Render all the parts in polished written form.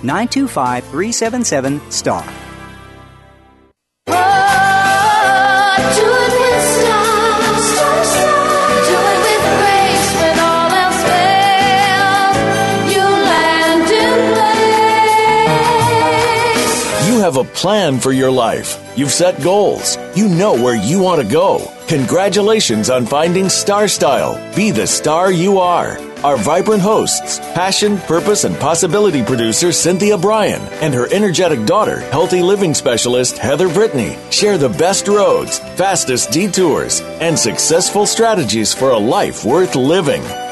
925-377-STAR. You have a plan for your life. You've set goals. You know where you want to go. Congratulations on finding Star Style. Be the star you are. Our vibrant hosts, passion, purpose, and possibility producer Cynthia Brian and her energetic daughter, healthy living specialist Heather Brittany, share the best roads, fastest detours, and successful strategies for a life worth living.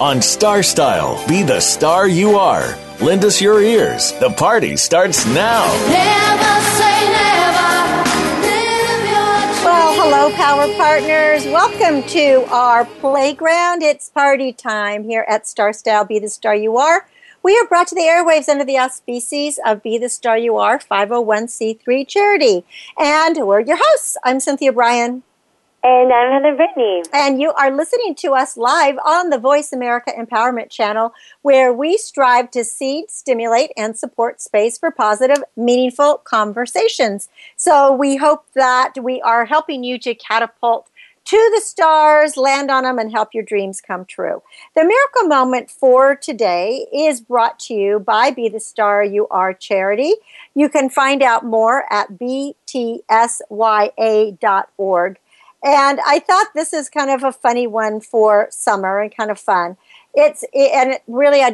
On Star Style, Be the Star You Are. Lend us your ears. The party starts now. Never say never. Live your dream. Well, hello, Power Partners. Welcome to our playground. It's party time here at Star Style, Be the Star You Are. We are brought to the airwaves under the auspices of Be the Star You Are 501c3 charity. And we're your hosts. I'm Cynthia Brian. And I'm Heather Brittany. And you are listening to us live on the Voice America Empowerment Channel, where we strive to seed, stimulate, and support space for positive, meaningful conversations. So we hope that we are helping you to catapult to the stars, land on them, and help your dreams come true. The Miracle Moment for today is brought to you by Be The Star You Are charity. You can find out more at btsya.org. And I thought this is kind of a funny one for summer and kind of fun. I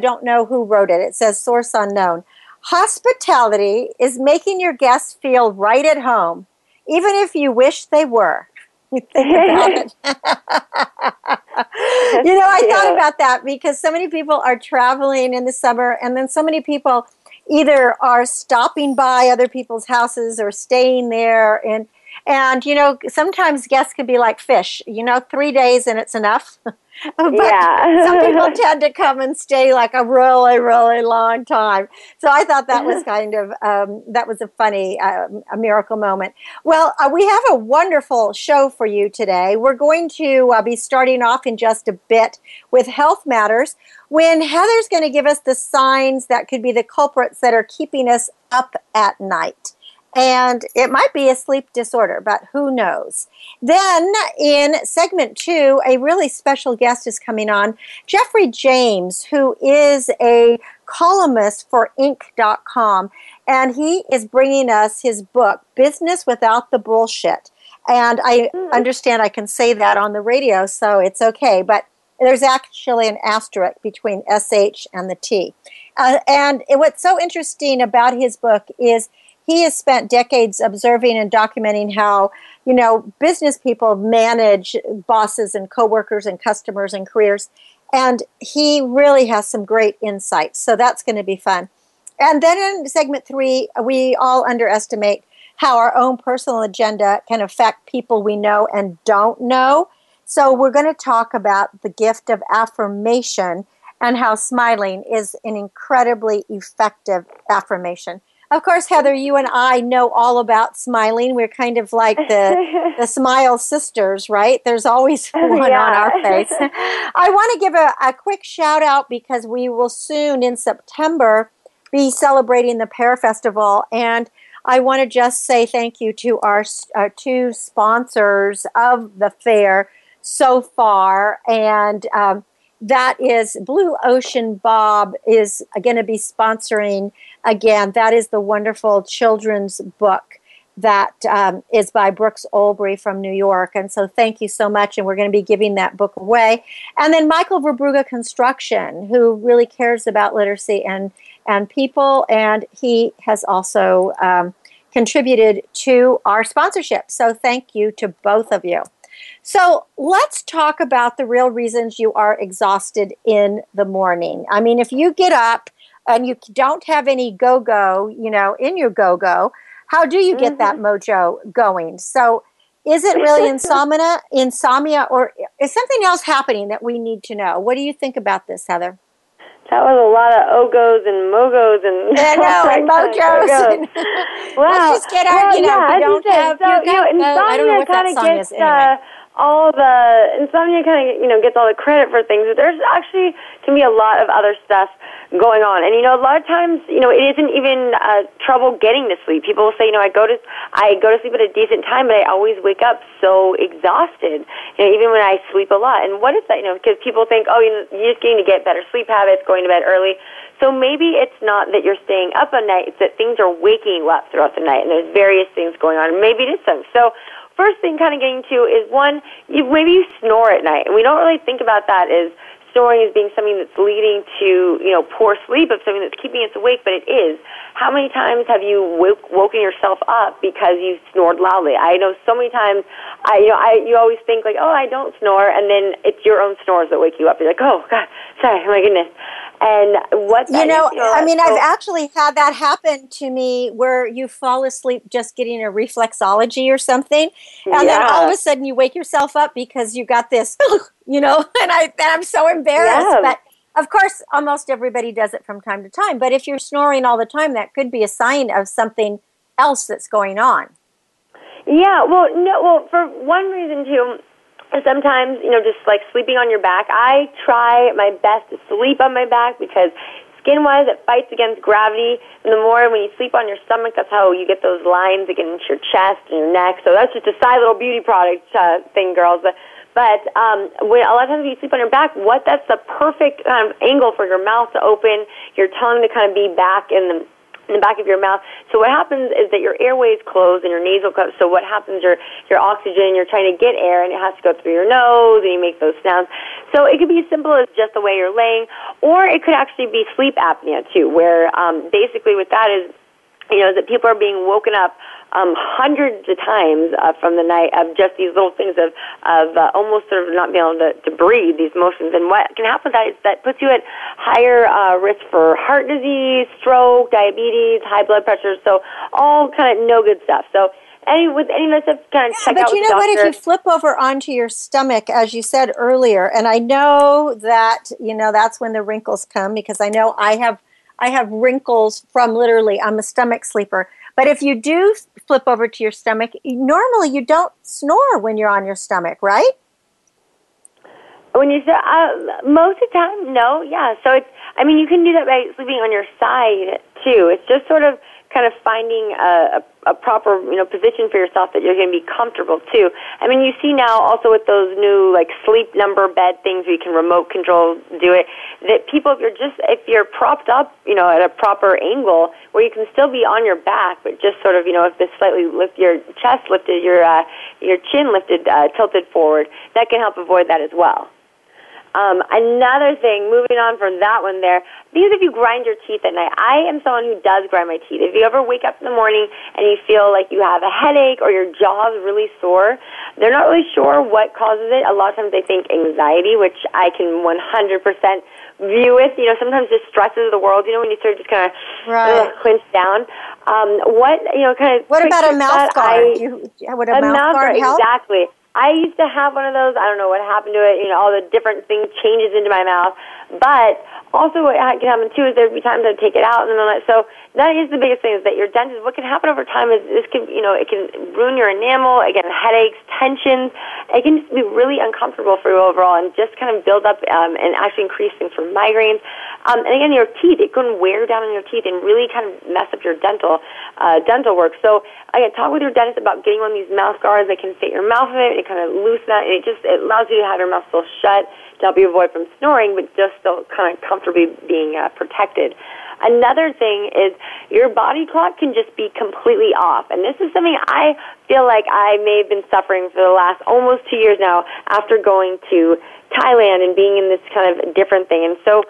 don't know who wrote it. It says source unknown. Hospitality is making your guests feel right at home, even if you wish they were. You think about it. I thought about that because so many people are traveling in the summer, and then so many people either are stopping by other people's houses or staying there. And, sometimes guests can be like fish, 3 days and it's enough. But yeah. Some people tend to come and stay like a really, really long time. So I thought that was kind of, that was a funny a miracle moment. Well, we have a wonderful show for you today. We're going to be starting off in just a bit with Health Matters, when Heather's going to give us the signs that could be the culprits that are keeping us up at night. And it might be a sleep disorder, but who knows? Then in segment 2, a really special guest is coming on, Geoffrey James, who is a columnist for Inc.com. And he is bringing us his book, Business Without the Bullshit. And I understand I can say that on the radio, so it's okay. But there's actually an asterisk between SH and the T. And what's so interesting about his book is he has spent decades observing and documenting how, business people manage bosses and coworkers and customers and careers. And he really has some great insights. So that's going to be fun. And then in segment 3, we all underestimate how our own personal agenda can affect people we know and don't know. So we're going to talk about the gift of affirmation and how smiling is an incredibly effective affirmation. Of course, Heather, you and I know all about smiling. We're kind of like the smile sisters, right? There's always one on our face. I want to give a quick shout out because we will soon in September be celebrating the Pear Festival. And I want to just say thank you to our two sponsors of the fair so far. And that is Blue Ocean Bob is going to be sponsoring again. That is the wonderful children's book that is by Brooks Olbrey from New York. And so thank you so much. And we're going to be giving that book away. And then Michael Verbrugge Construction, who really cares about literacy and people. And he has also contributed to our sponsorship. So thank you to both of you. So let's talk about the real reasons you are exhausted in the morning. I mean, if you get up and you don't have any go-go, you know, in your go-go, how do you get that mojo going? So is it really insomnia, or is something else happening that we need to know? What do you think about this, Heather? That was a lot of ogos and mogos and mojos. And wow. Let's just get out, we don't have... Insomnia kind of gets all the credit for things. There's actually, to me, a lot of other stuff going on. And, a lot of times, it isn't even trouble getting to sleep. People will say, I go to sleep at a decent time, but I always wake up so exhausted, even when I sleep a lot. And what is that, because people think, you're just getting to get better sleep habits, going to bed early. So maybe it's not that you're staying up at night, it's that things are waking you up throughout the night, and there's various things going on. And maybe it is something. So first thing kind of getting to is, one, maybe you snore at night. And we don't really think about that as snoring as being something that's leading to, poor sleep, of something that's keeping us awake, but it is. How many times have you woken yourself up because you snored loudly? I know so many times, you always think like, I don't snore, and then it's your own snores that wake you up. You're like, oh, God, sorry, my goodness. And what that I've actually had that happen to me where you fall asleep just getting a reflexology or something, and then all of a sudden you wake yourself up because you got this... and I'm so embarrassed. Yeah. But of course, almost everybody does it from time to time. But if you're snoring all the time, that could be a sign of something else that's going on. Yeah. Well, for one reason too. Sometimes, just like sleeping on your back. I try my best to sleep on my back because skin-wise, it fights against gravity. And the more when you sleep on your stomach, that's how you get those lines against your chest and your neck. So that's just a side little beauty product thing, girls. But when a lot of times you sleep on your back, that's the perfect kind of angle for your mouth to open, your tongue to kind of be back in the back of your mouth. So what happens is that your airways close and your nasal close. So what happens, your oxygen, you're trying to get air, and it has to go through your nose, and you make those sounds. So it could be as simple as just the way you're laying, or it could actually be sleep apnea too, where basically what that is, that people are being woken up hundreds of times from the night of just these little things of almost sort of not being able to breathe, these motions. And what can happen with that is that puts you at higher risk for heart disease, stroke, diabetes, high blood pressure, so all kind of no good stuff. So with any of that stuff, kind of check out with the doctor. But if you flip over onto your stomach, as you said earlier, and I know that, that's when the wrinkles come, because I know I have wrinkles from literally, I'm a stomach sleeper. But if you do flip over to your stomach, normally you don't snore when you're on your stomach, right? When you most of the time, no, yeah. So you can do that by sleeping on your side too. It's just sort of kind of finding a proper, position for yourself that you're going to be comfortable too. You see now also with those new like sleep number bed things where you can remote control do it, that people, if you're propped up, at a proper angle where you can still be on your back, but just sort of, if this slightly lift your chest lifted, your chin lifted, tilted forward, that can help avoid that as well. Another thing, moving on from that one there, because if you grind your teeth at night, I am someone who does grind my teeth. If you ever wake up in the morning and you feel like you have a headache or your jaw's really sore, they're not really sure what causes it. A lot of times they think anxiety, which I can 100% view with. Sometimes just stresses of the world, when you sort of just kind of clench down. What about a mouth guard? Would a mouth guard help? Exactly. I used to have one of those. I don't know what happened to it. All the different things changes into my mouth. But also what can happen, too, is there would be times I'd take it out. So that is the biggest thing, is that your dentist, what can happen over time is this can, it can ruin your enamel, again, headaches, tensions. It can just be really uncomfortable for you overall and just kind of build up and actually increase things for migraines. And again, your teeth, it can wear down on your teeth and really kind of mess up your dental work. So again, talk with your dentist about getting one of these mouth guards that can fit your mouth in it. It kind of loosen that, and it allows you to have your mouth still shut to help you avoid from snoring, but just still kind of comfortably being protected. Another thing is your body clock can just be completely off. And this is something I feel like I may have been suffering for the last almost 2 years now after going to Thailand and being in this kind of different thing. And so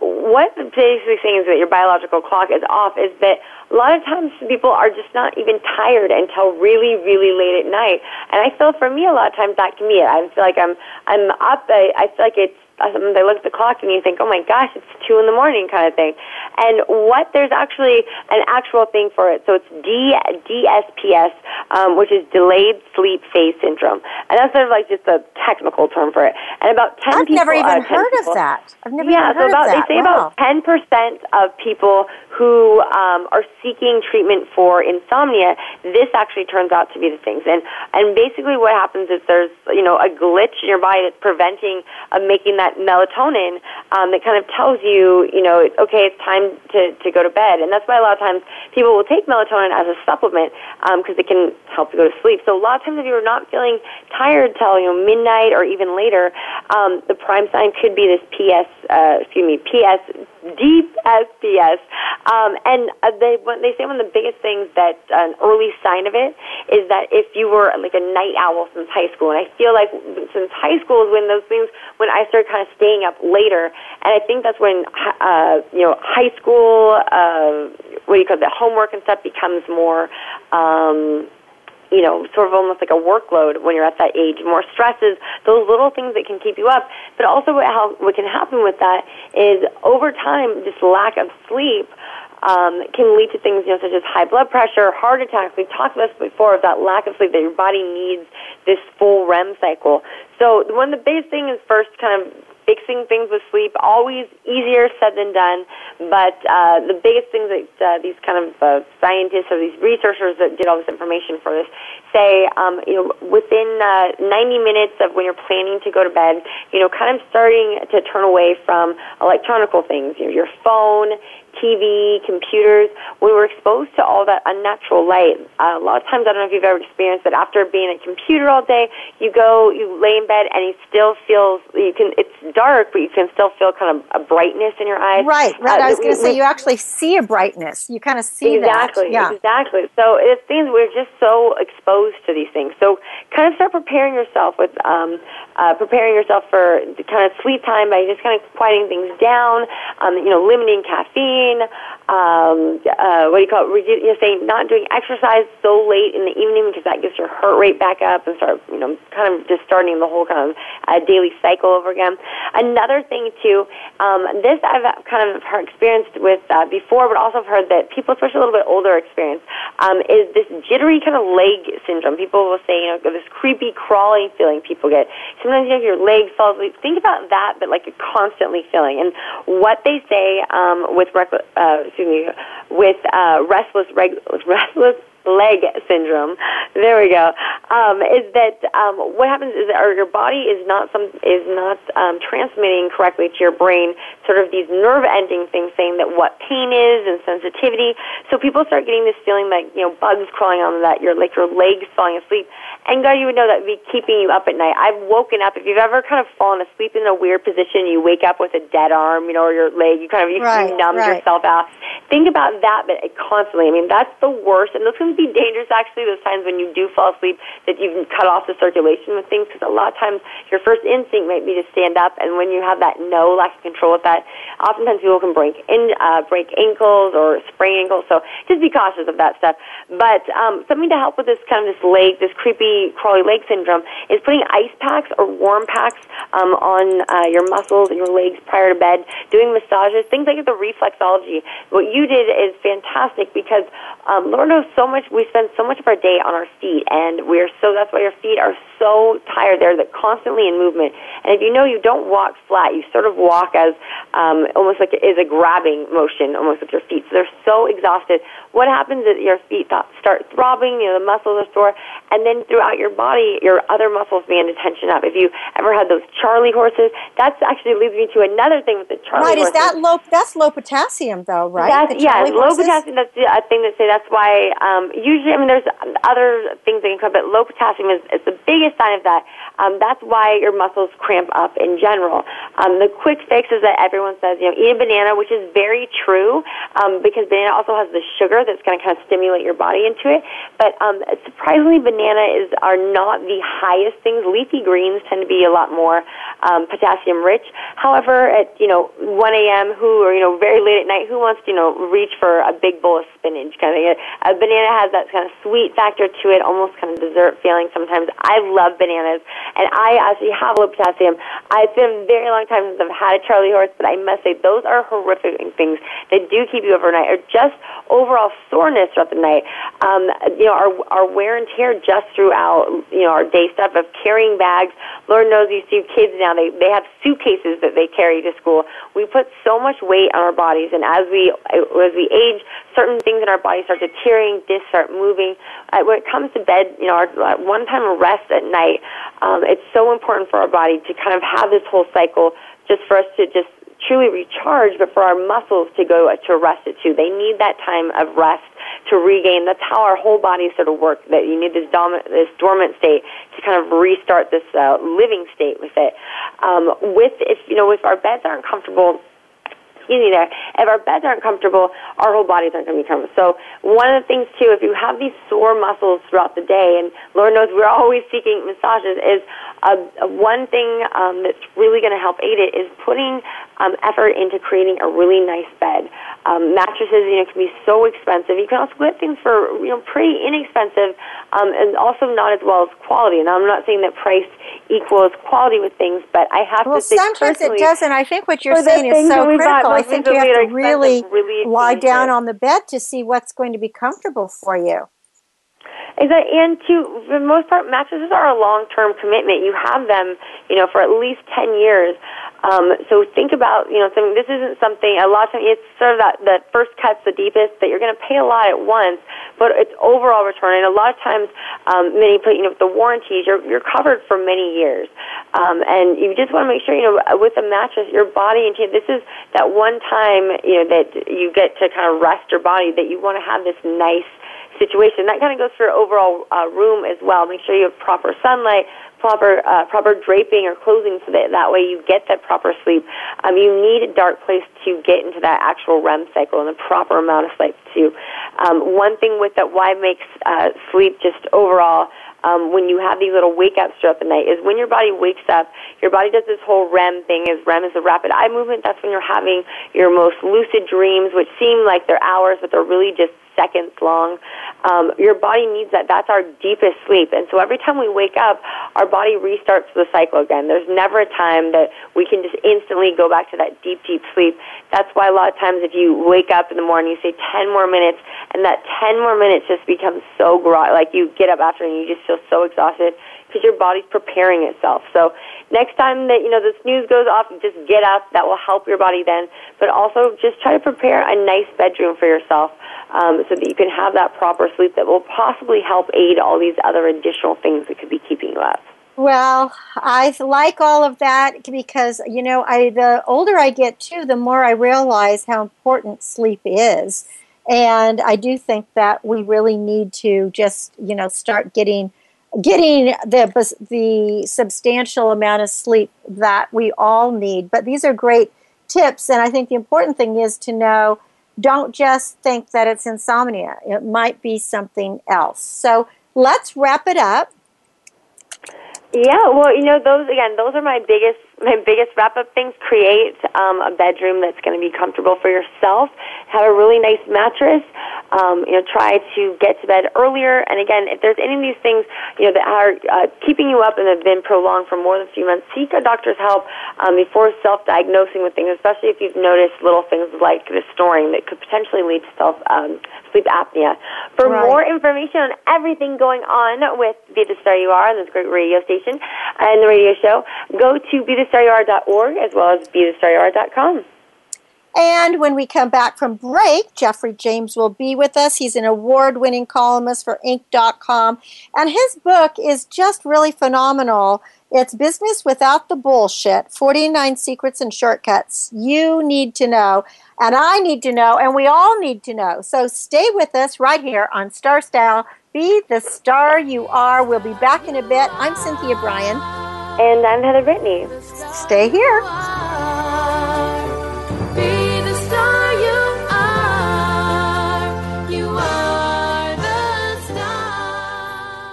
what basically saying is that your biological clock is off is that a lot of times people are just not even tired until really, really late at night. And I feel for me a lot of times that can be it. I feel like I'm up. I feel like it's, they look at the clock and you think, oh my gosh, it's 2 a.m. kind of thing. And what there's actually an actual thing for it. So it's DSPS, which is Delayed Sleep Phase Syndrome. And that's sort of like just a technical term for it. And about 10 people... I've never even heard of that. I've never even heard of that. Yeah, so they say about 10% of people who are seeking treatment for insomnia, this actually turns out to be the things. And basically what happens is there's, you know, a glitch in your body that's preventing making that melatonin that kind of tells you, you know, okay, it's time to go to bed. And that's why a lot of times people will take melatonin as a supplement because it can help you go to sleep. So a lot of times if you're not feeling tired till, you know, midnight or even later, the prime sign could be this DSPS. And they say one of the biggest things that an early sign of it is that if you were like a night owl since high school, and I feel like since high school is when those things, when I started kind of staying up later, and I think that's when, high school, the homework and stuff becomes more, sort of almost like a workload when you're at that age, more stresses, those little things that can keep you up. But also what can happen with that is over time, this lack of sleep can lead to things, you know, such as high blood pressure, heart attacks. We've talked about this before, of that lack of sleep, that your body needs this full REM cycle. So one of the biggest things is first kind of fixing things with sleep, always easier said than done, but the biggest things that these kind of scientists or these researchers that did all this information for this say, within 90 minutes of when you're planning to go to bed, you know, kind of starting to turn away from electronical things, you know, your phone, TV, computers. When we're exposed to all that unnatural light, a lot of times, I don't know if you've ever experienced that after being at a computer all day, you lay in bed, and it's dark, but you can still feel kind of a brightness in your eyes. Right. I was going to say, you actually see a brightness. You kind of see that. Exactly. So it seems we're just so exposed to these things. So kind of start preparing yourself for kind of sleep time by just kind of quieting things down, limiting caffeine, you're saying not doing exercise so late in the evening because that gets your heart rate back up and start, you know, kind of just starting the whole kind of daily cycle over again. Another thing, too, this I've kind of experienced with before, but also I've heard that people, especially a little bit older, experience, is this jittery kind of leg syndrome. People will say, you know, this creepy, crawly feeling people get. Sometimes you have your legs fall asleep. Think about that, but like a constantly feeling. And what they say with restless leg syndrome, there we go, is that what happens is that your body is not transmitting correctly to your brain sort of these nerve-ending things saying that what pain is and sensitivity. So people start getting this feeling like, you know, bugs crawling on that, your legs falling asleep. And God, you would know that would be keeping you up at night. I've woken up, if you've ever kind of fallen asleep in a weird position, you wake up with a dead arm, you know, or your leg, you numbed yourself out. Think about that but constantly. I mean, that's the worst. And those can be dangerous, actually, those times when you do fall asleep, that you've cut off the circulation with things, because a lot of times your first instinct might be to stand up. And when you have that lack of control with that, oftentimes people can break ankles or sprain ankles. So just be cautious of that stuff. But something to help with this kind of this creepy, crawly leg syndrome is putting ice packs or warm packs on your muscles and your legs prior to bed, doing massages, things like the reflexology. What you did is fantastic because Lord knows we spend so much of our day on our feet, and that's why your feet are so tired. They're constantly in movement. And if you know you don't walk flat, you sort of walk as almost like it is a grabbing motion almost with your feet. So they're so exhausted. What happens is your feet start throbbing, you know, the muscles are sore, and then throughout your body, your other muscles begin to tension up. If you ever had those Charlie horses, that actually leads me to another thing with the Charlie horses. Right, that's low potassium, though, right? Low potassium, that's a thing that say that's why usually, I mean, there's other things that can come, but low potassium is the biggest sign of that. That's why your muscles cramp up in general. The quick fix is that everyone says, you know, eat a banana, which is very true, because banana also has the sugar that's going to kind of stimulate your body into it. But surprisingly, bananas are not the highest things. Leafy greens tend to be a lot more potassium rich. However, at 1 a.m., very late at night, who wants to reach for a big bowl of spinach kind of thing? A banana has that kind of sweet factor to it, almost kind of dessert feeling sometimes. I love bananas, and I actually have low potassium. It's been a very long time since I've had a Charlie horse, but I must say those are horrific things that do keep you overnight, or just overall soreness throughout the night. Our wear and tear just throughout our day stuff of carrying bags. Lord knows these two kids now, they have suitcases that they carry to school. We put so much weight on our bodies, and as we age, certain things in our body start deteriorating, discs start moving. When it comes to bed, our one-time rest at night, it's so important for our body to kind of have this whole cycle, just for us to just truly recharge, but for our muscles to go to rest it too. They need that time of rest to regain. That's how our whole body sort of works, that you need this dormant state to kind of restart this living state with it. If our beds aren't comfortable, if our beds aren't comfortable, our whole bodies aren't going to be comfortable. So one of the things, too, if you have these sore muscles throughout the day, and Lord knows we're always seeking massages, is one thing that's really going to help aid it is putting effort into creating a really nice bed. Mattresses, can be so expensive. You can also get things for, pretty inexpensive, and also not as well as quality. And I'm not saying that price equals quality with things, but I have to think personally. Well, sometimes it doesn't. I think what you're saying is so critical. I think you have to really lie down on the bed to see what's going to be comfortable for you. For the most part, mattresses are a long-term commitment. You have them, for at least 10 years. So think about, this isn't something, a lot of times it's sort of that first cut's the deepest, that you're going to pay a lot at once, but it's overall return. And a lot of times, many put, with the warranties, you're covered for many years. And you just want to make sure, with a mattress, your body, this is that one time, that you get to kind of rest your body, that you want to have this nice situation. That kind of goes for your overall room as well. Make sure you have proper sunlight, proper draping or clothing, so that way you get that proper sleep. You need a dark place to get into that actual REM cycle and the proper amount of sleep too. One thing with that, why makes sleep just overall, when you have these little wake-ups throughout the night, is when your body wakes up, your body does this whole REM thing. REM is the rapid eye movement. That's when you're having your most lucid dreams, which seem like they're hours, but they're really just seconds long. Your body needs that. That's our deepest sleep. And so every time we wake up, our body restarts the cycle again. There's never a time that we can just instantly go back to that deep, deep sleep. That's why a lot of times if you wake up in the morning, you say 10 more minutes, and that 10 more minutes just becomes so groggy. Like you get up after and you just feel so exhausted, because your body's preparing itself. So next time that, the snooze goes off, just get up. That will help your body then. But also just try to prepare a nice bedroom for yourself, so that you can have that proper sleep that will possibly help aid all these other additional things that could be keeping you up. Well, I like all of that because, the older I get too, the more I realize how important sleep is. And I do think that we really need to just, start getting the substantial amount of sleep that we all need. But these are great tips, and I think the important thing is to know, don't just think that it's insomnia. It might be something else. So let's wrap it up. Yeah, well, those are my biggest wrap-up things. Create a bedroom that's going to be comfortable for yourself. Have a really nice mattress. Try to get to bed earlier. And again, if there's any of these things, that are keeping you up and have been prolonged for more than a few months, seek a doctor's help before self-diagnosing with things, especially if you've noticed little things like the snoring that could potentially lead to sleep apnea. For more information on everything going on with Be The Star You Are, and this great radio station and the radio show, go to BeTheStarYouAre.org as well as BeTheStarYouAre.com. And when we come back from break, Geoffrey James will be with us. He's an award-winning columnist for Inc.com, and his book is just really phenomenal. It's Business Without the Bullshit, 49 Secrets and Shortcuts You Need to Know, and I need to know, and we all need to know. So stay with us right here on Star Style Be the Star You Are. We'll be back in a bit. I'm Cynthia Brian. And I'm Heather Brittany. Stay here. Be the star you are. You are the star.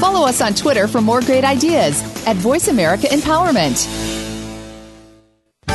Follow us on Twitter for more great ideas at Voice America Empowerment.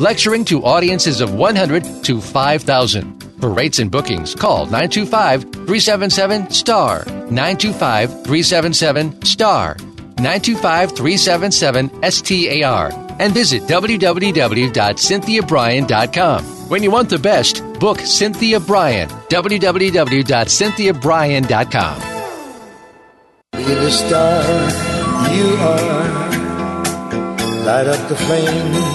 lecturing to audiences of 100 to 5,000. For rates and bookings, call 925-377-STAR, 925-377-STAR, 925-377-STAR, and visit www.cynthiabryan.com. When you want the best, book Cynthia Brian, www.cynthiabryan.com. Be the star you are. Light up the flame.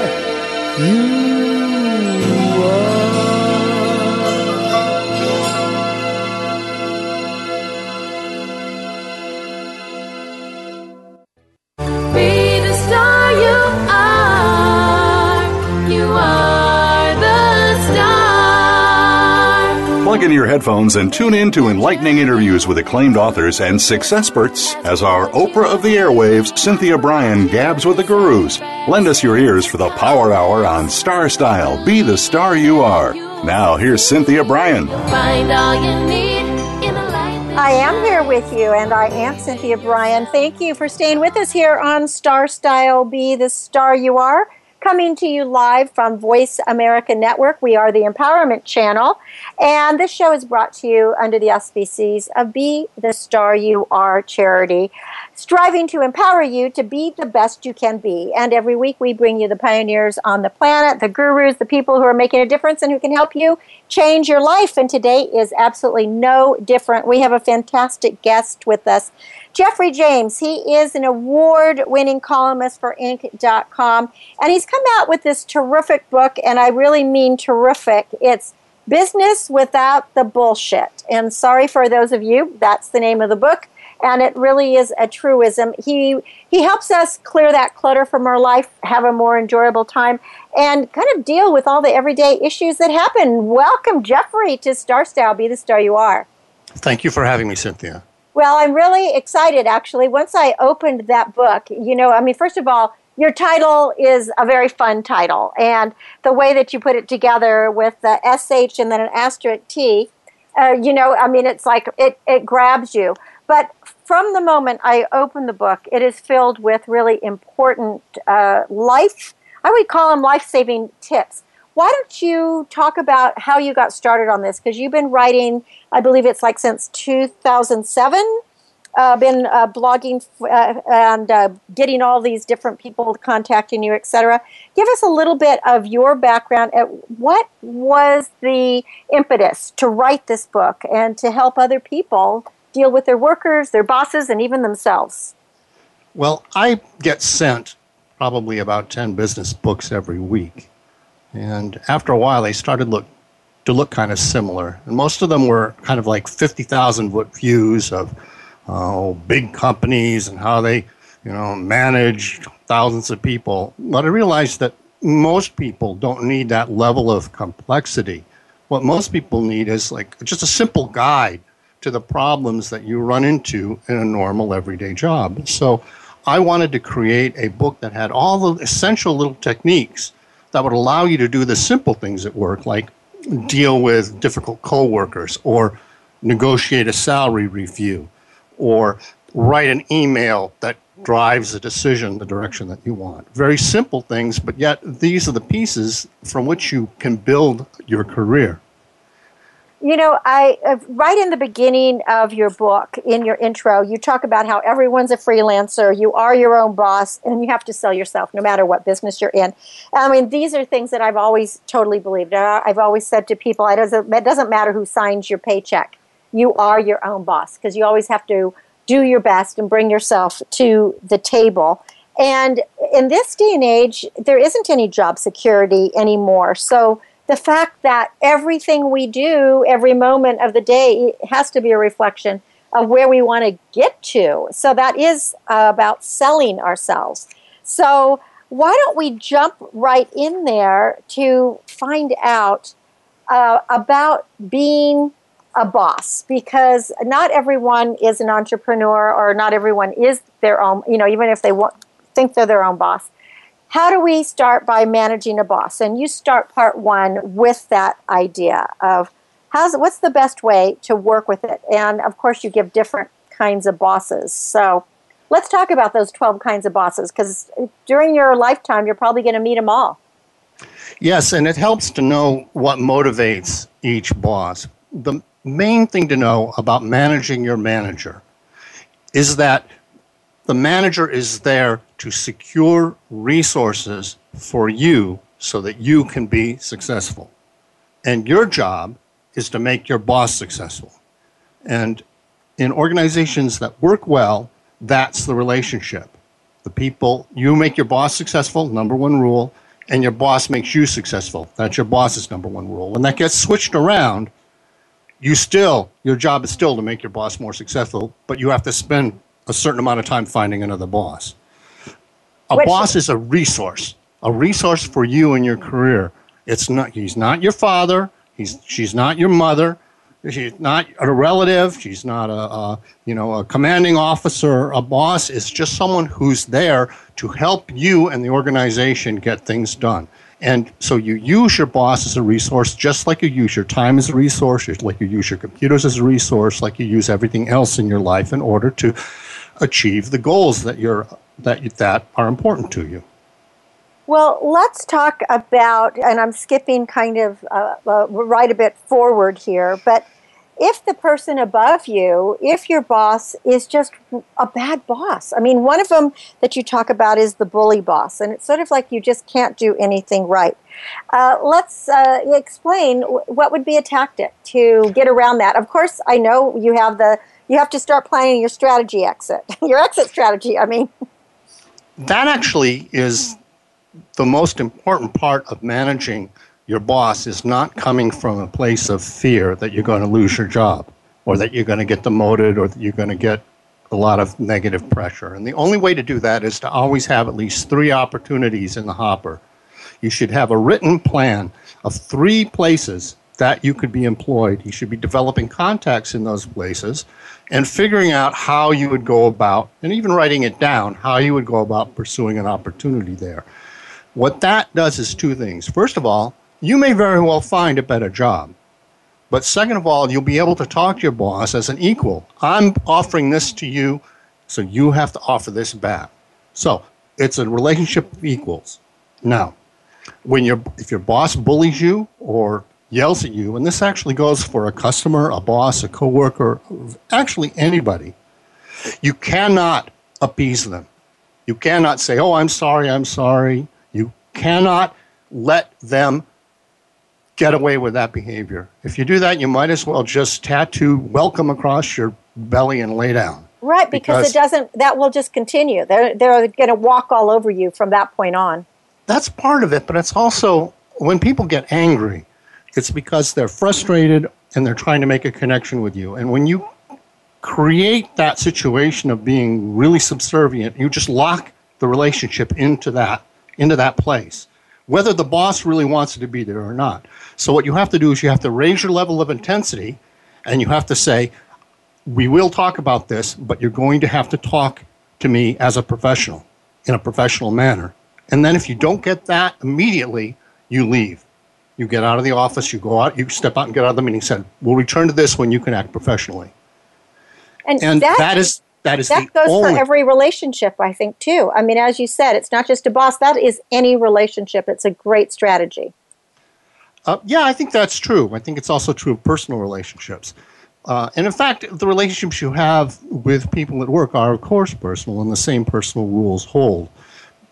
you are. Be the star you are. You are the star. Plug in your headphones and tune in to enlightening interviews with acclaimed authors and success experts as our Oprah of the airwaves, Cynthia Brian, gabs with the gurus. Lend us your ears for the Power Hour on Star Style. Be the Star You Are. Now, here's Cynthia Brian. I am here with you, and I am Cynthia Brian. Thank you for staying with us here on Star Style. Be the Star You Are. Coming to you live from Voice America Network. We are the Empowerment Channel, and this show is brought to you under the auspices of Be the Star You Are charity, striving to empower you to be the best you can be. And every week we bring you the pioneers on the planet, the gurus, the people who are making a difference and who can help you change your life. And today is absolutely no different. We have a fantastic guest with us, Geoffrey James. He is an award-winning columnist for Inc.com, and he's come out with this terrific book, and I really mean terrific. It's Business Without the Bullshit, and sorry for those of you, that's the name of the book, and it really is a truism. He helps us clear that clutter from our life, have a more enjoyable time, and kind of deal with all the everyday issues that happen. Welcome, Geoffrey, to Star Style, Be the Star You Are. Thank you for having me, Cynthia. Well, I'm really excited, actually. Once I opened that book, first of all, your title is a very fun title. And the way that you put it together with the SH and then an asterisk T, it's like it grabs you. But from the moment I opened the book, it is filled with really important I would call them life-saving tips. Why don't you talk about how you got started on this? Because you've been writing, I believe it's like since 2007, been blogging and getting all these different people contacting you, etc. Give us a little bit of your background. What was the impetus to write this book and to help other people deal with their workers, their bosses, and even themselves? Well, I get sent probably about 10 business books every week. And after a while, they started to look kind of similar. And most of them were kind of like 50,000-foot views of big companies and how they, manage thousands of people. But I realized that most people don't need that level of complexity. What most people need is like just a simple guide to the problems that you run into in a normal everyday job. So I wanted to create a book that had all the essential little techniques that would allow you to do the simple things at work, like deal with difficult coworkers or negotiate a salary review or write an email that drives a decision the direction that you want. Very simple things, but yet these are the pieces from which you can build your career. You know, right in the beginning of your book, in your intro, you talk about how everyone's a freelancer, you are your own boss, and you have to sell yourself no matter what business you're in. I mean, these are things that I've always totally believed. I've always said to people, it doesn't matter who signs your paycheck. You are your own boss because you always have to do your best and bring yourself to the table. And in this day and age, there isn't any job security anymore. So the fact that everything we do, every moment of the day, has to be a reflection of where we want to get to. So that is about selling ourselves. So why don't we jump right in there to find out about being a boss? Because not everyone is an entrepreneur, or not everyone is their own, you know, even if they think they're their own boss. How do we start by managing a boss? And you start part one with that idea of what's the best way to work with it. And, of course, you give different kinds of bosses. So let's talk about those 12 kinds of bosses, because during your lifetime, you're probably going to meet them all. Yes, and it helps to know what motivates each boss. The main thing to know about managing your manager is that the manager is there to secure resources for you so that you can be successful. And your job is to make your boss successful. And in organizations that work well, that's the relationship. The people, you make your boss successful, number one rule, and your boss makes you successful. That's your boss's number one rule. When that gets switched around, your job is still to make your boss more successful, but you have to spend a certain amount of time finding another boss. A boss is a resource for you in your career. He's not your father. She's not your mother. She's not a relative. She's not a commanding officer. A boss is just someone who's there to help you and the organization get things done. And so you use your boss as a resource, just like you use your time as a resource, just like you use your computers as a resource, like you use everything else in your life in order to achieve the goals that are important to you. Well, let's talk about, and I'm skipping kind of right a bit forward here, but if the person above you, if your boss is just a bad boss, I mean, one of them that you talk about is the bully boss, and it's sort of like you just can't do anything right. Let's explain what would be a tactic to get around that. Of course, I know you have to start planning your strategy exit, your exit strategy, I mean. That actually is the most important part of managing your boss, is not coming from a place of fear that you're going to lose your job or that you're going to get demoted or that you're going to get a lot of negative pressure. And the only way to do that is to always have at least 3 opportunities in the hopper. You should have a written plan of 3 places that you could be employed. You should be developing contacts in those places and figuring out how you would go about, and even writing it down, how you would go about pursuing an opportunity there. What that does is 2 things. First of all, you may very well find a better job. But second of all, you'll be able to talk to your boss as an equal. I'm offering this to you, so you have to offer this back. So it's a relationship of equals. Now, if your boss bullies you or yells at you, and this actually goes for a customer, a boss, a coworker, actually anybody, you cannot appease them. You cannot say, oh, I'm sorry. You cannot let them get away with that behavior. If you do that, you might as well just tattoo welcome across your belly and lay down. Right, because that will just continue. They're going to walk all over you from that point on. That's part of it, but it's also when people get angry, it's because they're frustrated and they're trying to make a connection with you. And when you create that situation of being really subservient, you just lock the relationship into that place, whether the boss really wants it to be there or not. So what you have to do is you have to raise your level of intensity, and you have to say, we will talk about this, but you're going to have to talk to me as a professional, in a professional manner. And then if you don't get that immediately, you leave. You get out of the office, you go out, you step out and get out of the meeting and say, we'll return to this when you can act professionally. And that goes for every relationship, I think, too. I mean, as you said, it's not just a boss. That is any relationship. It's a great strategy. Yeah, I think that's true. I think it's also true of personal relationships. And in fact, the relationships you have with people at work are, of course, personal, and the same personal rules hold.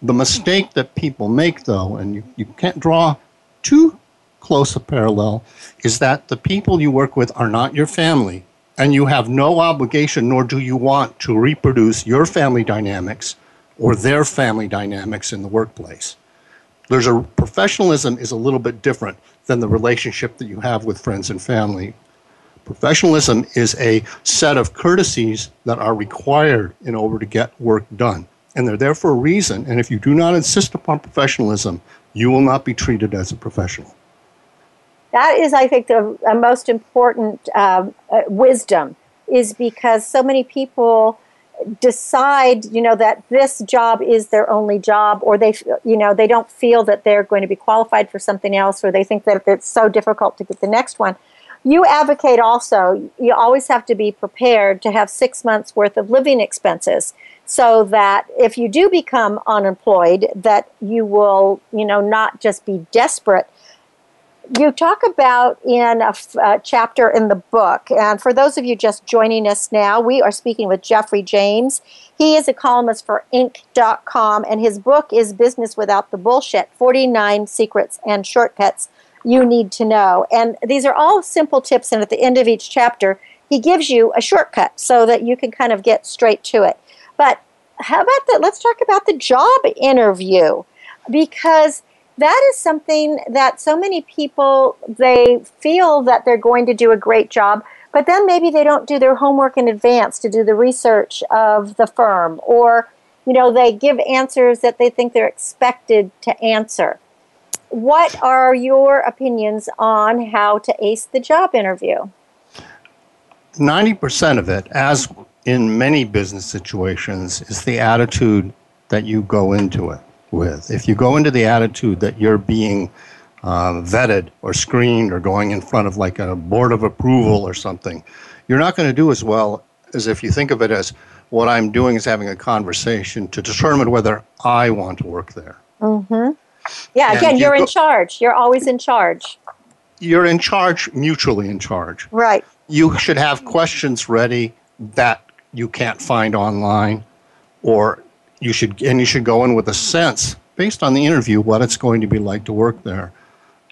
The mistake that people make, though, and you can't draw too close a parallel, is that the people you work with are not your family, and you have no obligation, nor do you want, to reproduce your family dynamics or their family dynamics in the workplace. Professionalism is a little bit different than the relationship that you have with friends and family. Professionalism is a set of courtesies that are required in order to get work done. And they're there for a reason. And if you do not insist upon professionalism, you will not be treated as a professional. That is, I think, the most important wisdom, is because so many people decide, that this job is their only job, or they, they don't feel that they're going to be qualified for something else, or they think that it's so difficult to get the next one. You advocate also, you always have to be prepared to have 6 months worth of living expenses, so that if you do become unemployed, that you will, not just be desperate. You talk about in a chapter in the book, and for those of you just joining us now, we are speaking with Geoffrey James. He is a columnist for Inc.com, and his book is Business Without the Bullshit, 49 Secrets and Shortcuts You Need to Know. And these are all simple tips, and at the end of each chapter, he gives you a shortcut so that you can kind of get straight to it. But how about that? Let's talk about the job interview, because that is something that so many people, they feel that they're going to do a great job, but then maybe they don't do their homework in advance to do the research of the firm, or, they give answers that they think they're expected to answer. What are your opinions on how to ace the job interview? 90% of it, as in many business situations, is the attitude that you go into it with. If you go into the attitude that you're being vetted or screened or going in front of like a board of approval or something, you're not going to do as well as if you think of it as, what I'm doing is having a conversation to determine whether I want to work there. Mm-hmm. Yeah, again, you're in charge. You're always in charge. You're in charge, mutually in charge. Right. You should have questions ready that you can't find online, or you should go in with a sense, based on the interview, what it's going to be like to work there.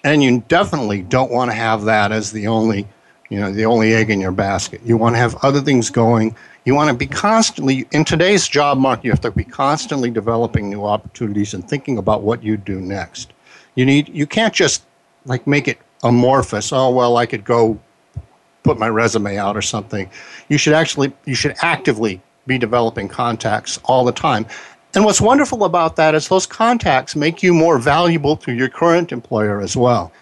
And you definitely don't want to have that as the only egg in your basket. You want to have other things going. You want to be constantly, in today's job market, you have to be constantly developing new opportunities and thinking about what you do next. You can't just like make it amorphous. Oh, well, I could go put my resume out or something. You should actively be developing contacts all the time. And what's wonderful about that is those contacts make you more valuable to your current employer as well.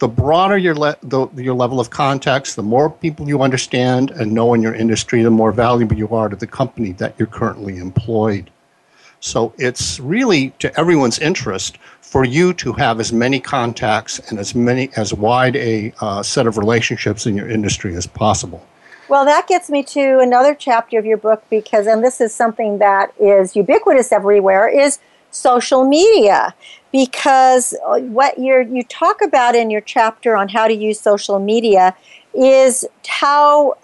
The broader your level of contacts, the more people you understand and know in your industry, the more valuable you are to the company that you're currently employed. So it's really to everyone's interest for you to have as many contacts and as wide a set of relationships in your industry as possible. Well, that gets me to another chapter of your book, because, and this is something that is ubiquitous everywhere, is social media, because what you talk about in your chapter on how to use social media is how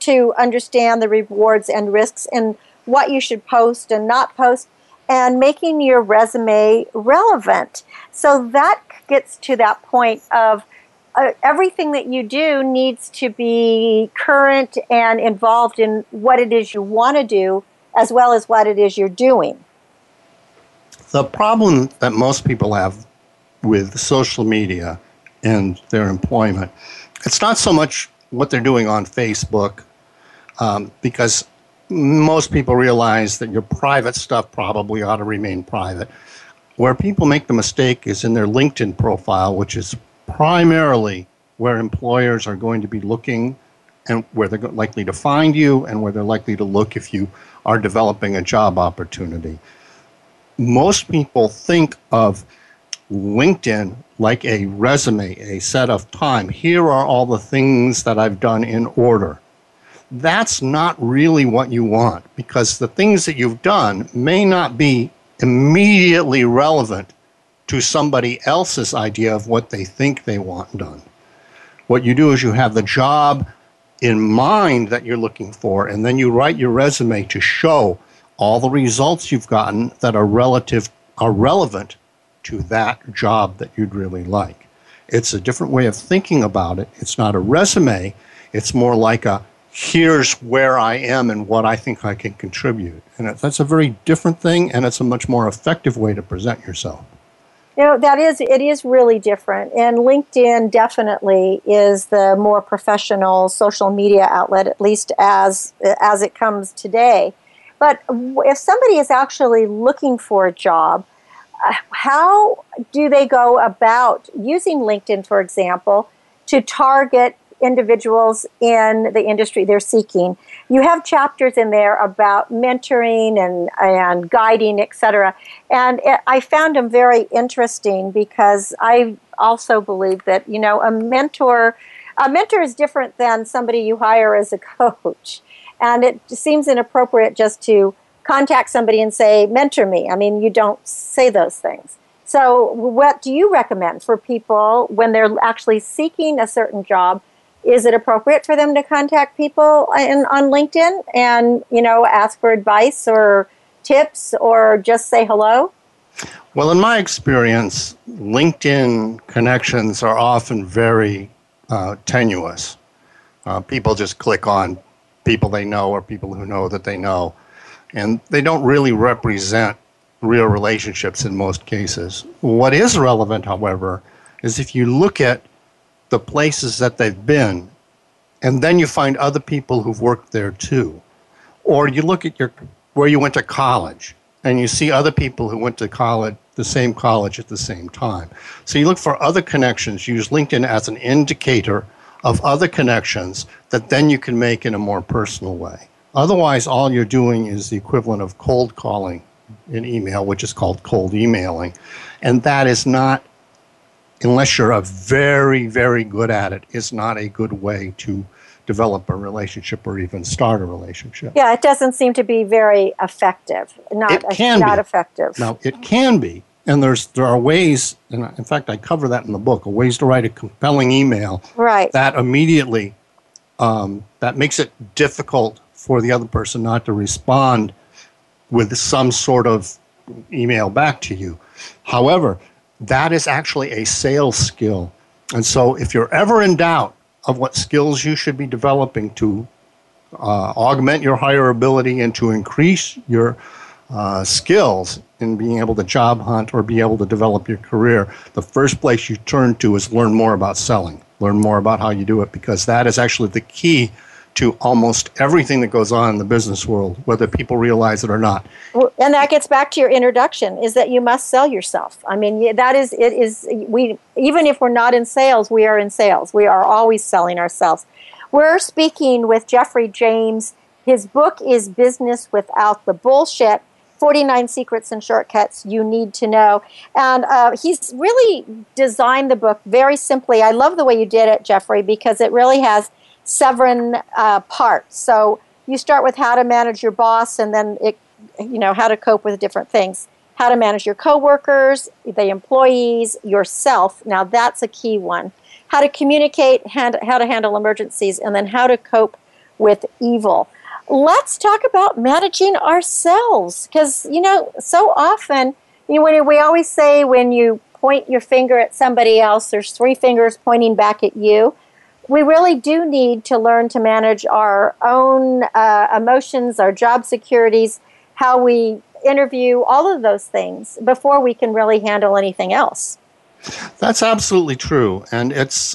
to understand the rewards and risks and what you should post and not post, and making your resume relevant. So that gets to that point of everything that you do needs to be current and involved in what it is you want to do, as well as what it is you're doing. The problem that most people have with social media and their employment, it's not so much what they're doing on Facebook, because most people realize that your private stuff probably ought to remain private. Where people make the mistake is in their LinkedIn profile, which is primarily where employers are going to be looking and where they're likely to find you and where they're likely to look if you are developing a job opportunity. Most people think of LinkedIn like a resume, a set of time. Here are all the things that I've done in order. that's not really what you want, because the things that you've done may not be immediately relevant to somebody else's idea of what they think they want done. What you do is you have the job in mind that you're looking for, and then you write your resume to show all the results you've gotten that are relevant to that job that you'd really like. It's a different way of thinking about it. It's not a resume. It's more like a, here's where I am and what I think I can contribute. And that's a very different thing, and it's a much more effective way to present yourself. You know, it is really different. And LinkedIn definitely is the more professional social media outlet, at least as it comes today. But if somebody is actually looking for a job, how do they go about using LinkedIn, for example, to target individuals in the industry they're seeking? You have chapters in there about mentoring and guiding, etc. And I found them very interesting, because I also believe that, you know, a mentor is different than somebody you hire as a coach. And it seems inappropriate just to contact somebody and say, mentor me. I mean, you don't say those things. So what do you recommend for people when they're actually seeking a certain job? Is it appropriate for them to contact people on LinkedIn and, you know, ask for advice or tips or just say hello? Well, in my experience, LinkedIn connections are often very tenuous. People just click on people they know or people who know that they know, and they don't really represent real relationships in most cases. What is relevant, however, is if you look at the places that they've been, and then you find other people who've worked there too. Or you look at where you went to college, and you see other people who went to college, the same college at the same time. So you look for other connections. You use LinkedIn as an indicator of other connections that then you can make in a more personal way. Otherwise, all you're doing is the equivalent of cold calling in email, which is called cold emailing. And that is not, unless you're very, very good at it, it's not a good way to develop a relationship or even start a relationship. Yeah, it doesn't seem to be very effective. Not effective. No, it can be. And there are ways, and in fact, I cover that in the book, ways to write a compelling email that immediately, that makes it difficult for the other person not to respond with some sort of email back to you. However, that is actually a sales skill. And so if you're ever in doubt of what skills you should be developing to augment your hireability and to increase your skills in being able to job hunt or be able to develop your career, the first place you turn to is learn more about selling, learn more about how you do it, because that is actually the key to almost everything that goes on in the business world, whether people realize it or not. And that gets back to your introduction, is that you must sell yourself. I mean, even if we're not in sales, we are in sales. We are always selling ourselves. We're speaking with Geoffrey James. His book is Business Without the Bullshit, 49 Secrets and Shortcuts You Need to Know. And he's really designed the book very simply. I love the way you did it, Geoffrey, because it really has 7 parts. So you start with how to manage your boss, and then how to cope with different things. How to manage your coworkers, the employees, yourself. Now that's a key one. How to communicate, how to handle emergencies, and then how to cope with evil. Let's talk about managing ourselves, because so often we always say, when you point your finger at somebody else, there's 3 fingers pointing back at you. We really do need to learn to manage our own emotions, our job securities, how we interview, all of those things before we can really handle anything else. That's absolutely true. And it's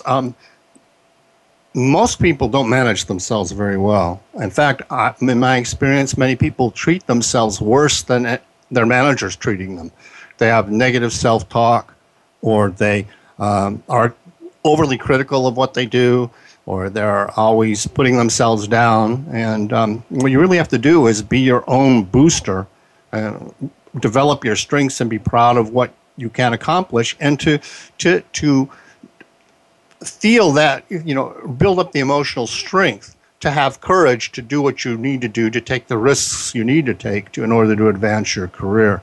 most people don't manage themselves very well. In fact, in my experience, many people treat themselves worse than their manager's treating them. They have negative self-talk, or they are overly critical of what they do, or they're always putting themselves down. And what you really have to do is be your own booster, develop your strengths, and be proud of what you can accomplish, and to feel that, build up the emotional strength to have courage to do what you need to do, to take the risks you need to take in order to advance your career.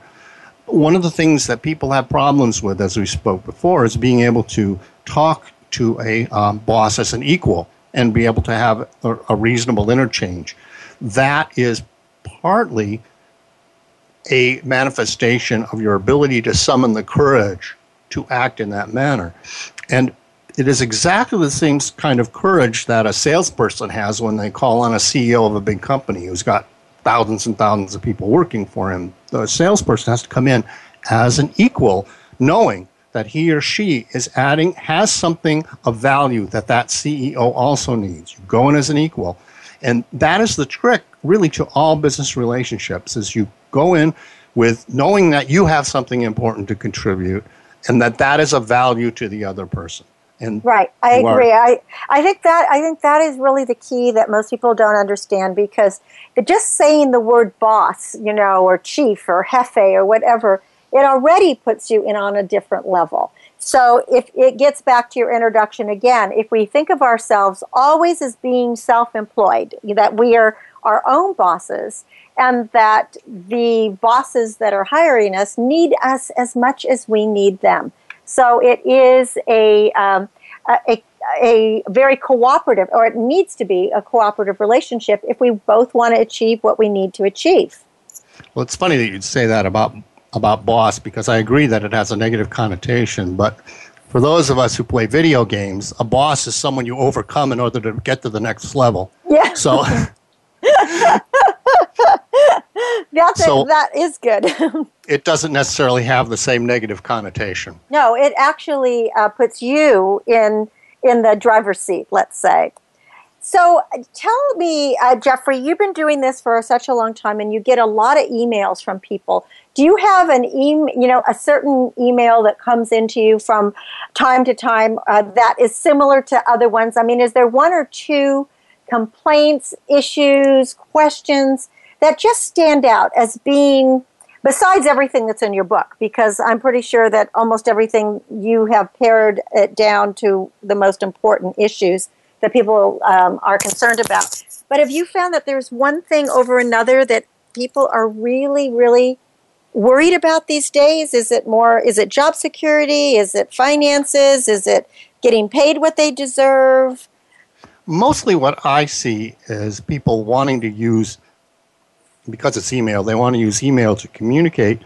One of the things that people have problems with, as we spoke before, is being able to talk to a boss as an equal and be able to have a reasonable interchange. That is partly a manifestation of your ability to summon the courage to act in that manner. And it is exactly the same kind of courage that a salesperson has when they call on a CEO of a big company who's got thousands and thousands of people working for him. The salesperson has to come in as an equal, knowing that he or she is adding, has something of value that that CEO also needs. You go in as an equal. And that is the trick, really, to all business relationships, is you go in with knowing that you have something important to contribute and that that is of value to the other person. And right. I agree. I think that is really the key that most people don't understand, because just saying the word boss, you know, or chief or jefe or whatever, it already puts you in on a different level. So if it gets back to your introduction again, if we think of ourselves always as being self-employed, that we are our own bosses, and that the bosses that are hiring us need us as much as we need them. So it is a very cooperative, or it needs to be a cooperative relationship if we both want to achieve what we need to achieve. Well, it's funny that you'd say that about boss, because I agree that it has a negative connotation. But for those of us who play video games, a boss is someone you overcome in order to get to the next level. Yeah. So that is good. It doesn't necessarily have the same negative connotation. No, it actually puts you in the driver's seat, let's say. So tell me, Geoffrey, you've been doing this for such a long time, and you get a lot of emails from people. Do you have an a certain email that comes into you from time to time that is similar to other ones? I mean, is there one or two complaints, issues, questions that just stand out as being, besides everything that's in your book, because I'm pretty sure that almost everything you have pared it down to the most important issues that people are concerned about. But have you found that there's one thing over another that people are really, really worried about these days? Is it job security? Is it finances? Is it getting paid what they deserve? Mostly what I see is people wanting to use, because it's email, they want to use email to communicate,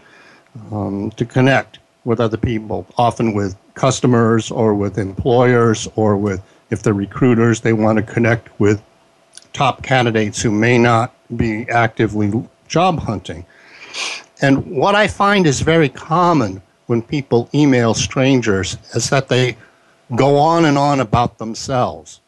to connect with other people, often with customers or with employers, or with, if they're recruiters, they want to connect with top candidates who may not be actively job hunting. And what I find is very common when people email strangers is that they go on and on about themselves,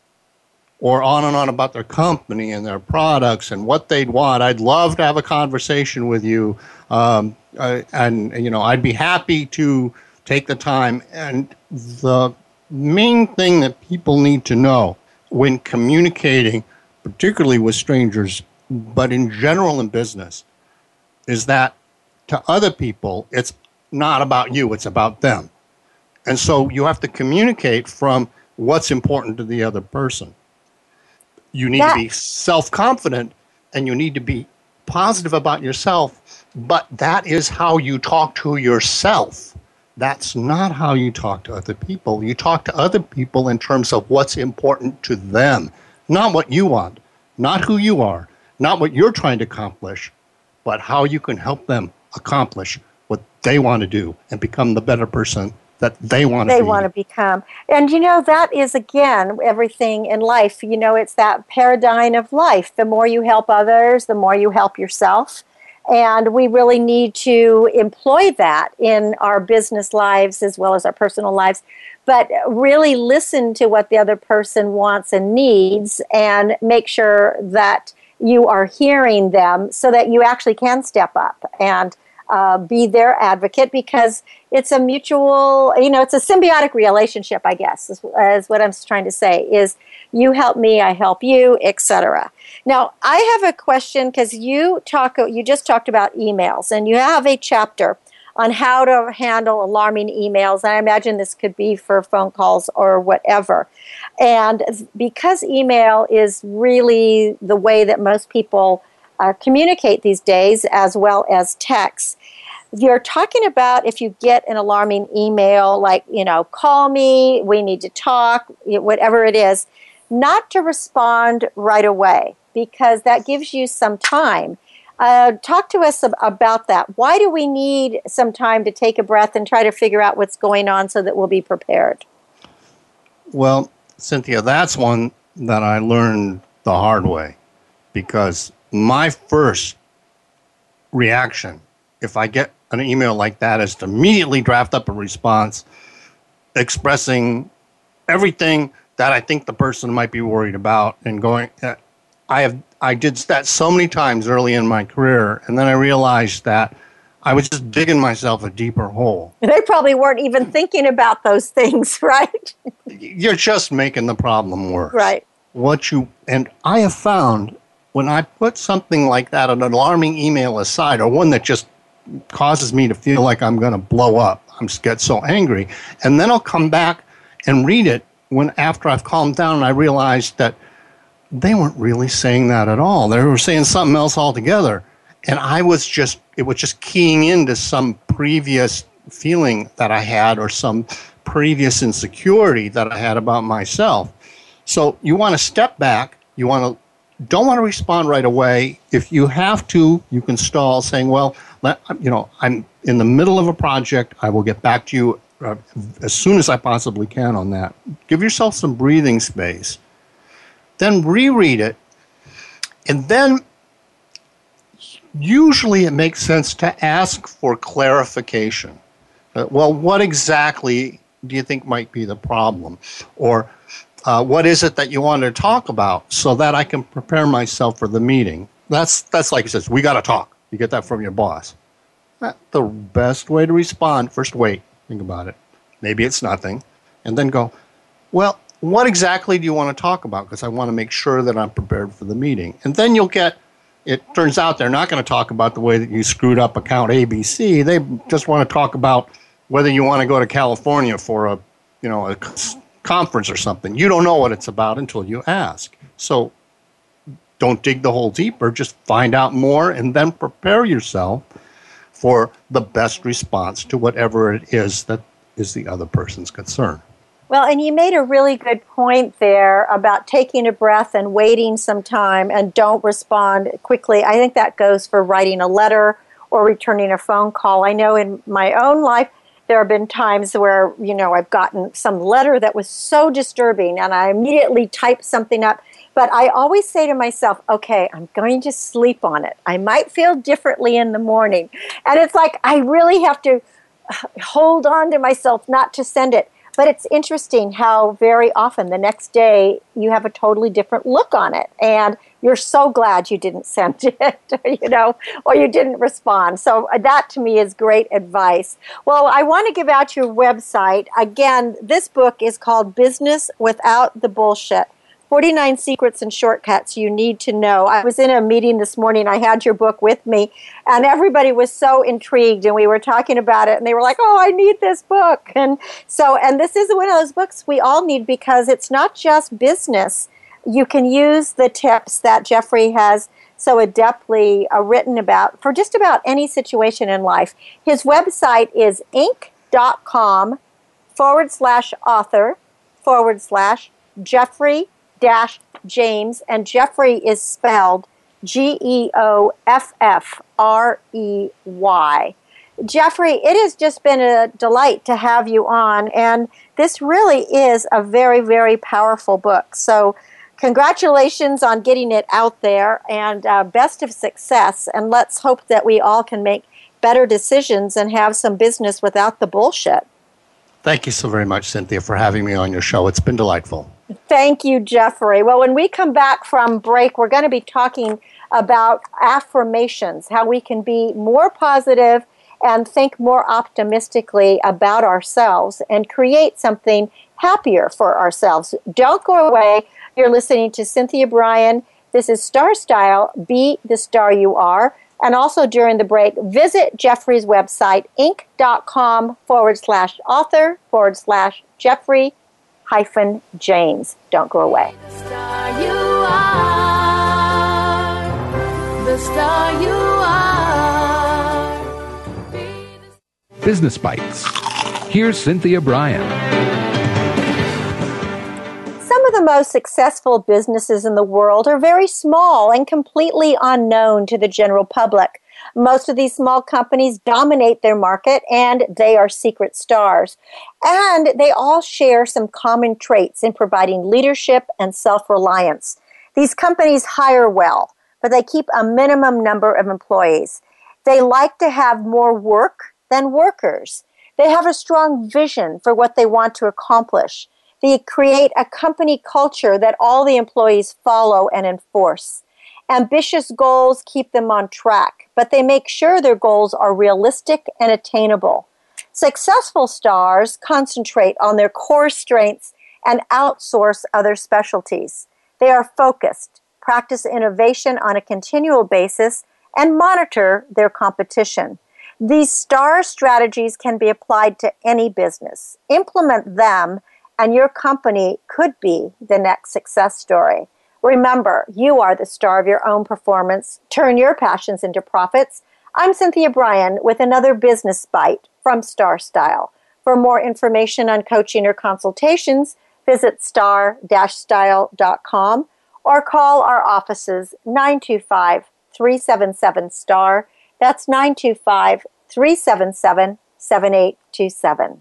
or on and on about their company and their products and what they'd want. I'd love to have a conversation with you, and I'd be happy to take the time. And the main thing that people need to know when communicating, particularly with strangers, but in general in business, is that to other people, it's not about you, it's about them. And so you have to communicate from what's important to the other person. You need to be self-confident, and you need to be positive about yourself, but that is how you talk to yourself. That's not how you talk to other people. You talk to other people in terms of what's important to them, not what you want, not who you are, not what you're trying to accomplish, but how you can help them accomplish what they want to do and become the better person that they want to become. And, you know, that is, again, everything in life. You know, it's that paradigm of life. The more you help others, the more you help yourself. And we really need to employ that in our business lives as well as our personal lives. But really listen to what the other person wants and needs, and make sure that you are hearing them so that you actually can step up and be their advocate, because it's a mutual, you know, it's a symbiotic relationship, I guess, is what I'm trying to say, is you help me, I help you, etc. Now, I have a question, because you just talked about emails, and you have a chapter on how to handle alarming emails. And I imagine this could be for phone calls or whatever. And because email is really the way that most people communicate these days, as well as text, you're talking about if you get an alarming email, like, you know, call me, we need to talk, whatever it is, not to respond right away, because that gives you some time. Talk to us about that. Why do we need some time to take a breath and try to figure out what's going on so that we'll be prepared? Well, Cynthia, that's one that I learned the hard way, because my first reaction, if I get an email like that, is to immediately draft up a response expressing everything that I think the person might be worried about, and going, I did that so many times early in my career, and then I realized that I was just digging myself a deeper hole. They probably weren't even thinking about those things, right? You're just making the problem worse. Right. And I have found when I put something like that, an alarming email aside, or one that just causes me to feel like I'm going to blow up, I'm just get so angry, and then I'll come back and read it after I've calmed down, and I realized that they weren't really saying that at all. They were saying something else altogether. And it was just keying into some previous feeling that I had, or some previous insecurity that I had about myself. So you want to step back. Don't want to respond right away. If you have to, you can stall, saying, well, I'm in the middle of a project. I will get back to you as soon as I possibly can on that. Give yourself some breathing space. Then reread it, and then usually it makes sense to ask for clarification. Well, what exactly do you think might be the problem? Or what is it that you want to talk about, so that I can prepare myself for the meeting? That's like it says, we got to talk. You get that from your boss. Not the best way to respond. First, wait. Think about it. Maybe it's nothing. And then go, well, what exactly do you want to talk about? Because I want to make sure that I'm prepared for the meeting. And then you'll get, it turns out they're not going to talk about the way that you screwed up account ABC. They just want to talk about whether you want to go to California for a conference or something. You don't know what it's about until you ask. So don't dig the hole deeper. Just find out more, and then prepare yourself for the best response to whatever it is that is the other person's concern. Well, and you made a really good point there about taking a breath and waiting some time and don't respond quickly. I think that goes for writing a letter or returning a phone call. I know in my own life there have been times where, I've gotten some letter that was so disturbing and I immediately typed something up. But I always say to myself, okay, I'm going to sleep on it. I might feel differently in the morning. And it's like I really have to hold on to myself not to send it. But it's interesting how very often the next day you have a totally different look on it, and you're so glad you didn't send it, or you didn't respond. So that to me is great advice. Well, I want to give out your website. Again, this book is called Business Without the Bullshit, 49 Secrets and Shortcuts You Need to Know. I was in a meeting this morning. I had your book with me, and everybody was so intrigued, and we were talking about it, and they were like, oh, I need this book. And this is one of those books we all need, because it's not just business. You can use the tips that Geoffrey has so adeptly written about for just about any situation in life. His website is Inc.com/author/Geoffrey James, and Geoffrey is spelled Geoffrey. Geoffrey, it has just been a delight to have you on, and this really is a very, very powerful book. So congratulations on getting it out there, and best of success, and let's hope that we all can make better decisions and have some business without the bullshit. Thank you so very much, Cynthia, for having me on your show. It's been delightful. Thank you, Geoffrey. Well, when we come back from break, we're going to be talking about affirmations, how we can be more positive and think more optimistically about ourselves and create something happier for ourselves. Don't go away. You're listening to Cynthia Brian. This is Star Style, Be the Star You Are. And also during the break, visit Geoffrey's website, Inc.com/author/Geoffrey-James. Don't go away. Be the star you are. The star you are. Business Bites. Here's Cynthia Brian. The most successful businesses in the world are very small and completely unknown to the general public. Most of these small companies dominate their market, and they are secret stars. And they all share some common traits in providing leadership and self-reliance. These companies hire well, but they keep a minimum number of employees. They like to have more work than workers. They have a strong vision for what they want to accomplish. They create a company culture that all the employees follow and enforce. Ambitious goals keep them on track, but they make sure their goals are realistic and attainable. Successful stars concentrate on their core strengths and outsource other specialties. They are focused, practice innovation on a continual basis, and monitor their competition. These star strategies can be applied to any business. Implement them, and your company could be the next success story. Remember, you are the star of your own performance. Turn your passions into profits. I'm Cynthia Brian with another Business Bite from Star Style. For more information on coaching or consultations, visit star-style.com or call our offices 925-377-STAR. That's 925-377-7827.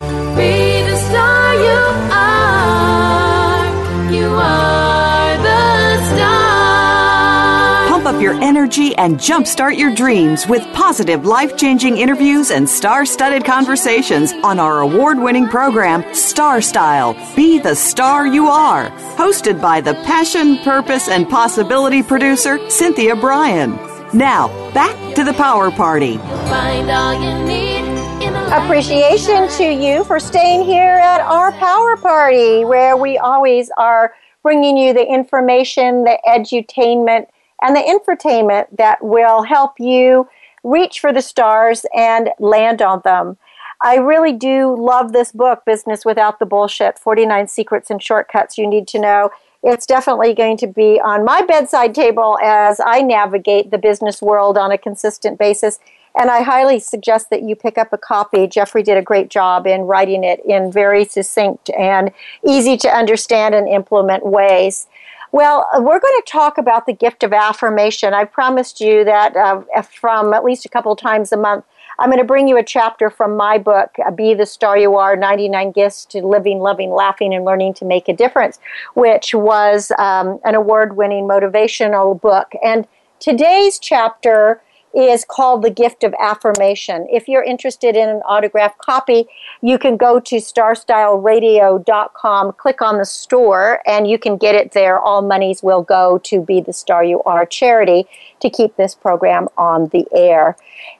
Be the star you are. You are the star. Pump up your energy and jumpstart your dreams with positive, life-changing interviews and star-studded conversations on our award-winning program, Star Style, Be the Star You Are, hosted by the passion, purpose, and possibility producer, Cynthia Brian. Now, back to the Power Party. Find all you need. Appreciation to you for staying here at our Power Party, where we always are bringing you the information, the edutainment, and the infotainment that will help you reach for the stars and land on them. I really do love this book, Business Without the Bullshit, 49 Secrets and Shortcuts You Need to Know. It's definitely going to be on my bedside table as I navigate the business world on a consistent basis. And I highly suggest that you pick up a copy. Geoffrey did a great job in writing it in very succinct and easy to understand and implement ways. Well, we're going to talk about the gift of affirmation. I promised you that from at least a couple times a month, I'm going to bring you a chapter from my book, Be the Star You Are, 99 Gifts to Living, Loving, Laughing, and Learning to Make a Difference, which was an award-winning motivational book. And today's chapter is called The Gift of Affirmation. If you're interested in an autographed copy, you can go to starstyleradio.com, click on the store, and you can get it there. All monies will go to Be the Star You Are charity to keep this program on the air.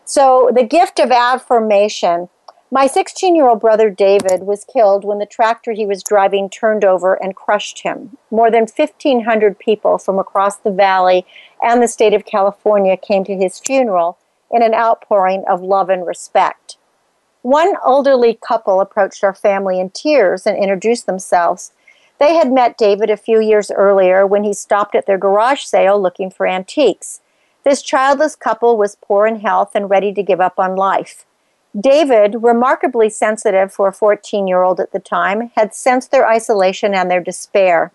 So, The Gift of Affirmation. My 16-year-old brother David was killed when the tractor he was driving turned over and crushed him. More than 1,500 people from across the valley and the state of California came to his funeral in an outpouring of love and respect. One elderly couple approached our family in tears and introduced themselves. They had met David a few years earlier when he stopped at their garage sale looking for antiques. This childless couple was poor in health and ready to give up on life. David, remarkably sensitive for a 14-year-old at the time, had sensed their isolation and their despair.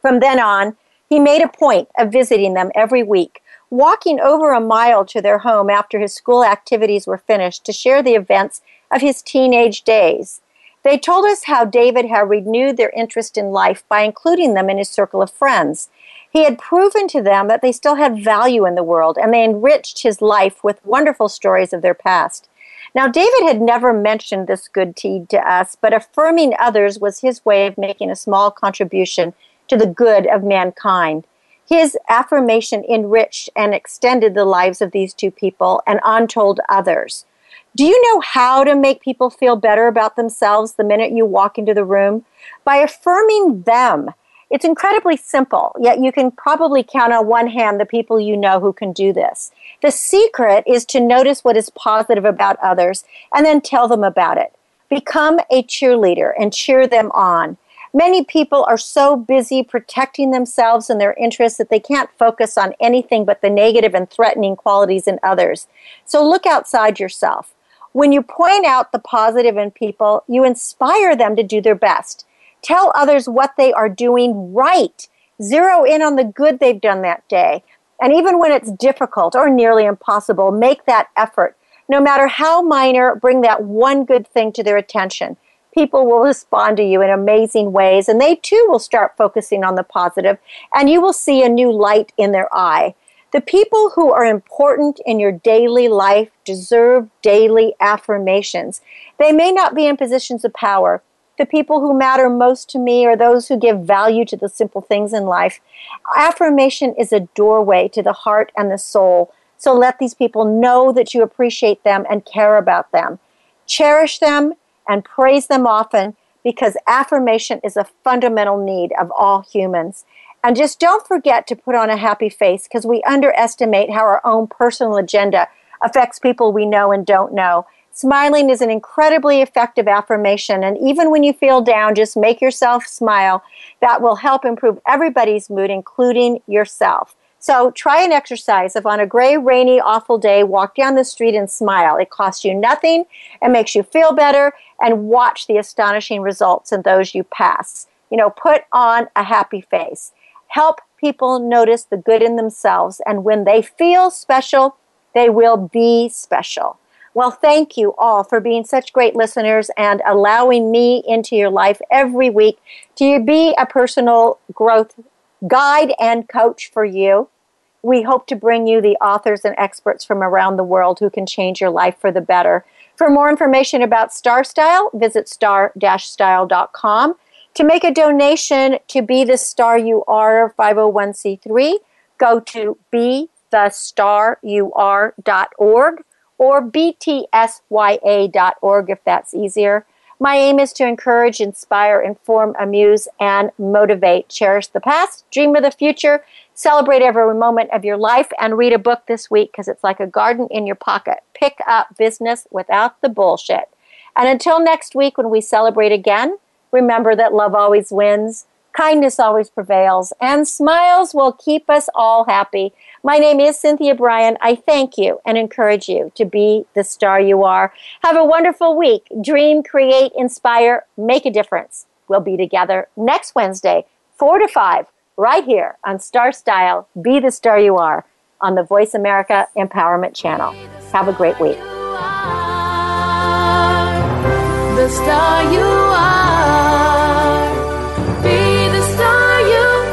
From then on, he made a point of visiting them every week, walking over a mile to their home after his school activities were finished to share the events of his teenage days. They told us how David had renewed their interest in life by including them in his circle of friends. He had proven to them that they still had value in the world, and they enriched his life with wonderful stories of their past. Now, David had never mentioned this good deed to us, but affirming others was his way of making a small contribution to the good of mankind. His affirmation enriched and extended the lives of these two people and untold others. Do you know how to make people feel better about themselves the minute you walk into the room? By affirming them. It's incredibly simple, yet you can probably count on one hand the people you know who can do this. The secret is to notice what is positive about others and then tell them about it. Become a cheerleader and cheer them on. Many people are so busy protecting themselves and their interests that they can't focus on anything but the negative and threatening qualities in others. So look outside yourself. When you point out the positive in people, you inspire them to do their best. Tell others what they are doing right. Zero in on the good they've done that day. And even when it's difficult or nearly impossible, make that effort. No matter how minor, bring that one good thing to their attention. People will respond to you in amazing ways, and they too will start focusing on the positive, and you will see a new light in their eye. The people who are important in your daily life deserve daily affirmations. They may not be in positions of power. The people who matter most to me are those who give value to the simple things in life. Affirmation is a doorway to the heart and the soul, so let these people know that you appreciate them and care about them. Cherish them and praise them often, because affirmation is a fundamental need of all humans. And just don't forget to put on a happy face, because we underestimate how our own personal agenda affects people we know and don't know. Smiling is an incredibly effective affirmation, and even when you feel down, just make yourself smile. That will help improve everybody's mood, including yourself. So try an exercise of, on a gray, rainy, awful day, walk down the street and smile. It costs you nothing, it makes you feel better, and watch the astonishing results in those you pass. You know, put on a happy face. Help people notice the good in themselves, and when they feel special, they will be special. Well, thank you all for being such great listeners and allowing me into your life every week to be a personal growth guide and coach for you. We hope to bring you the authors and experts from around the world who can change your life for the better. For more information about Star Style, visit star-style.com. To make a donation to Be The Star You Are 501c3, go to bethestarur.org or btsya.org if that's easier. My aim is to encourage, inspire, inform, amuse, and motivate. Cherish the past, dream of the future, celebrate every moment of your life, and read a book this week, because it's like a garden in your pocket. Pick up Business Without the Bullshit. And until next week when we celebrate again, remember that love always wins, kindness always prevails, and smiles will keep us all happy. My name is Cynthia Brian. I thank you and encourage you to be the star you are. Have a wonderful week. Dream, create, inspire, make a difference. We'll be together next Wednesday, 4 to 5, right here on Star Style, Be the Star You Are, on the Voice America Empowerment Channel. Have a great week. The star you are. Be the star you are.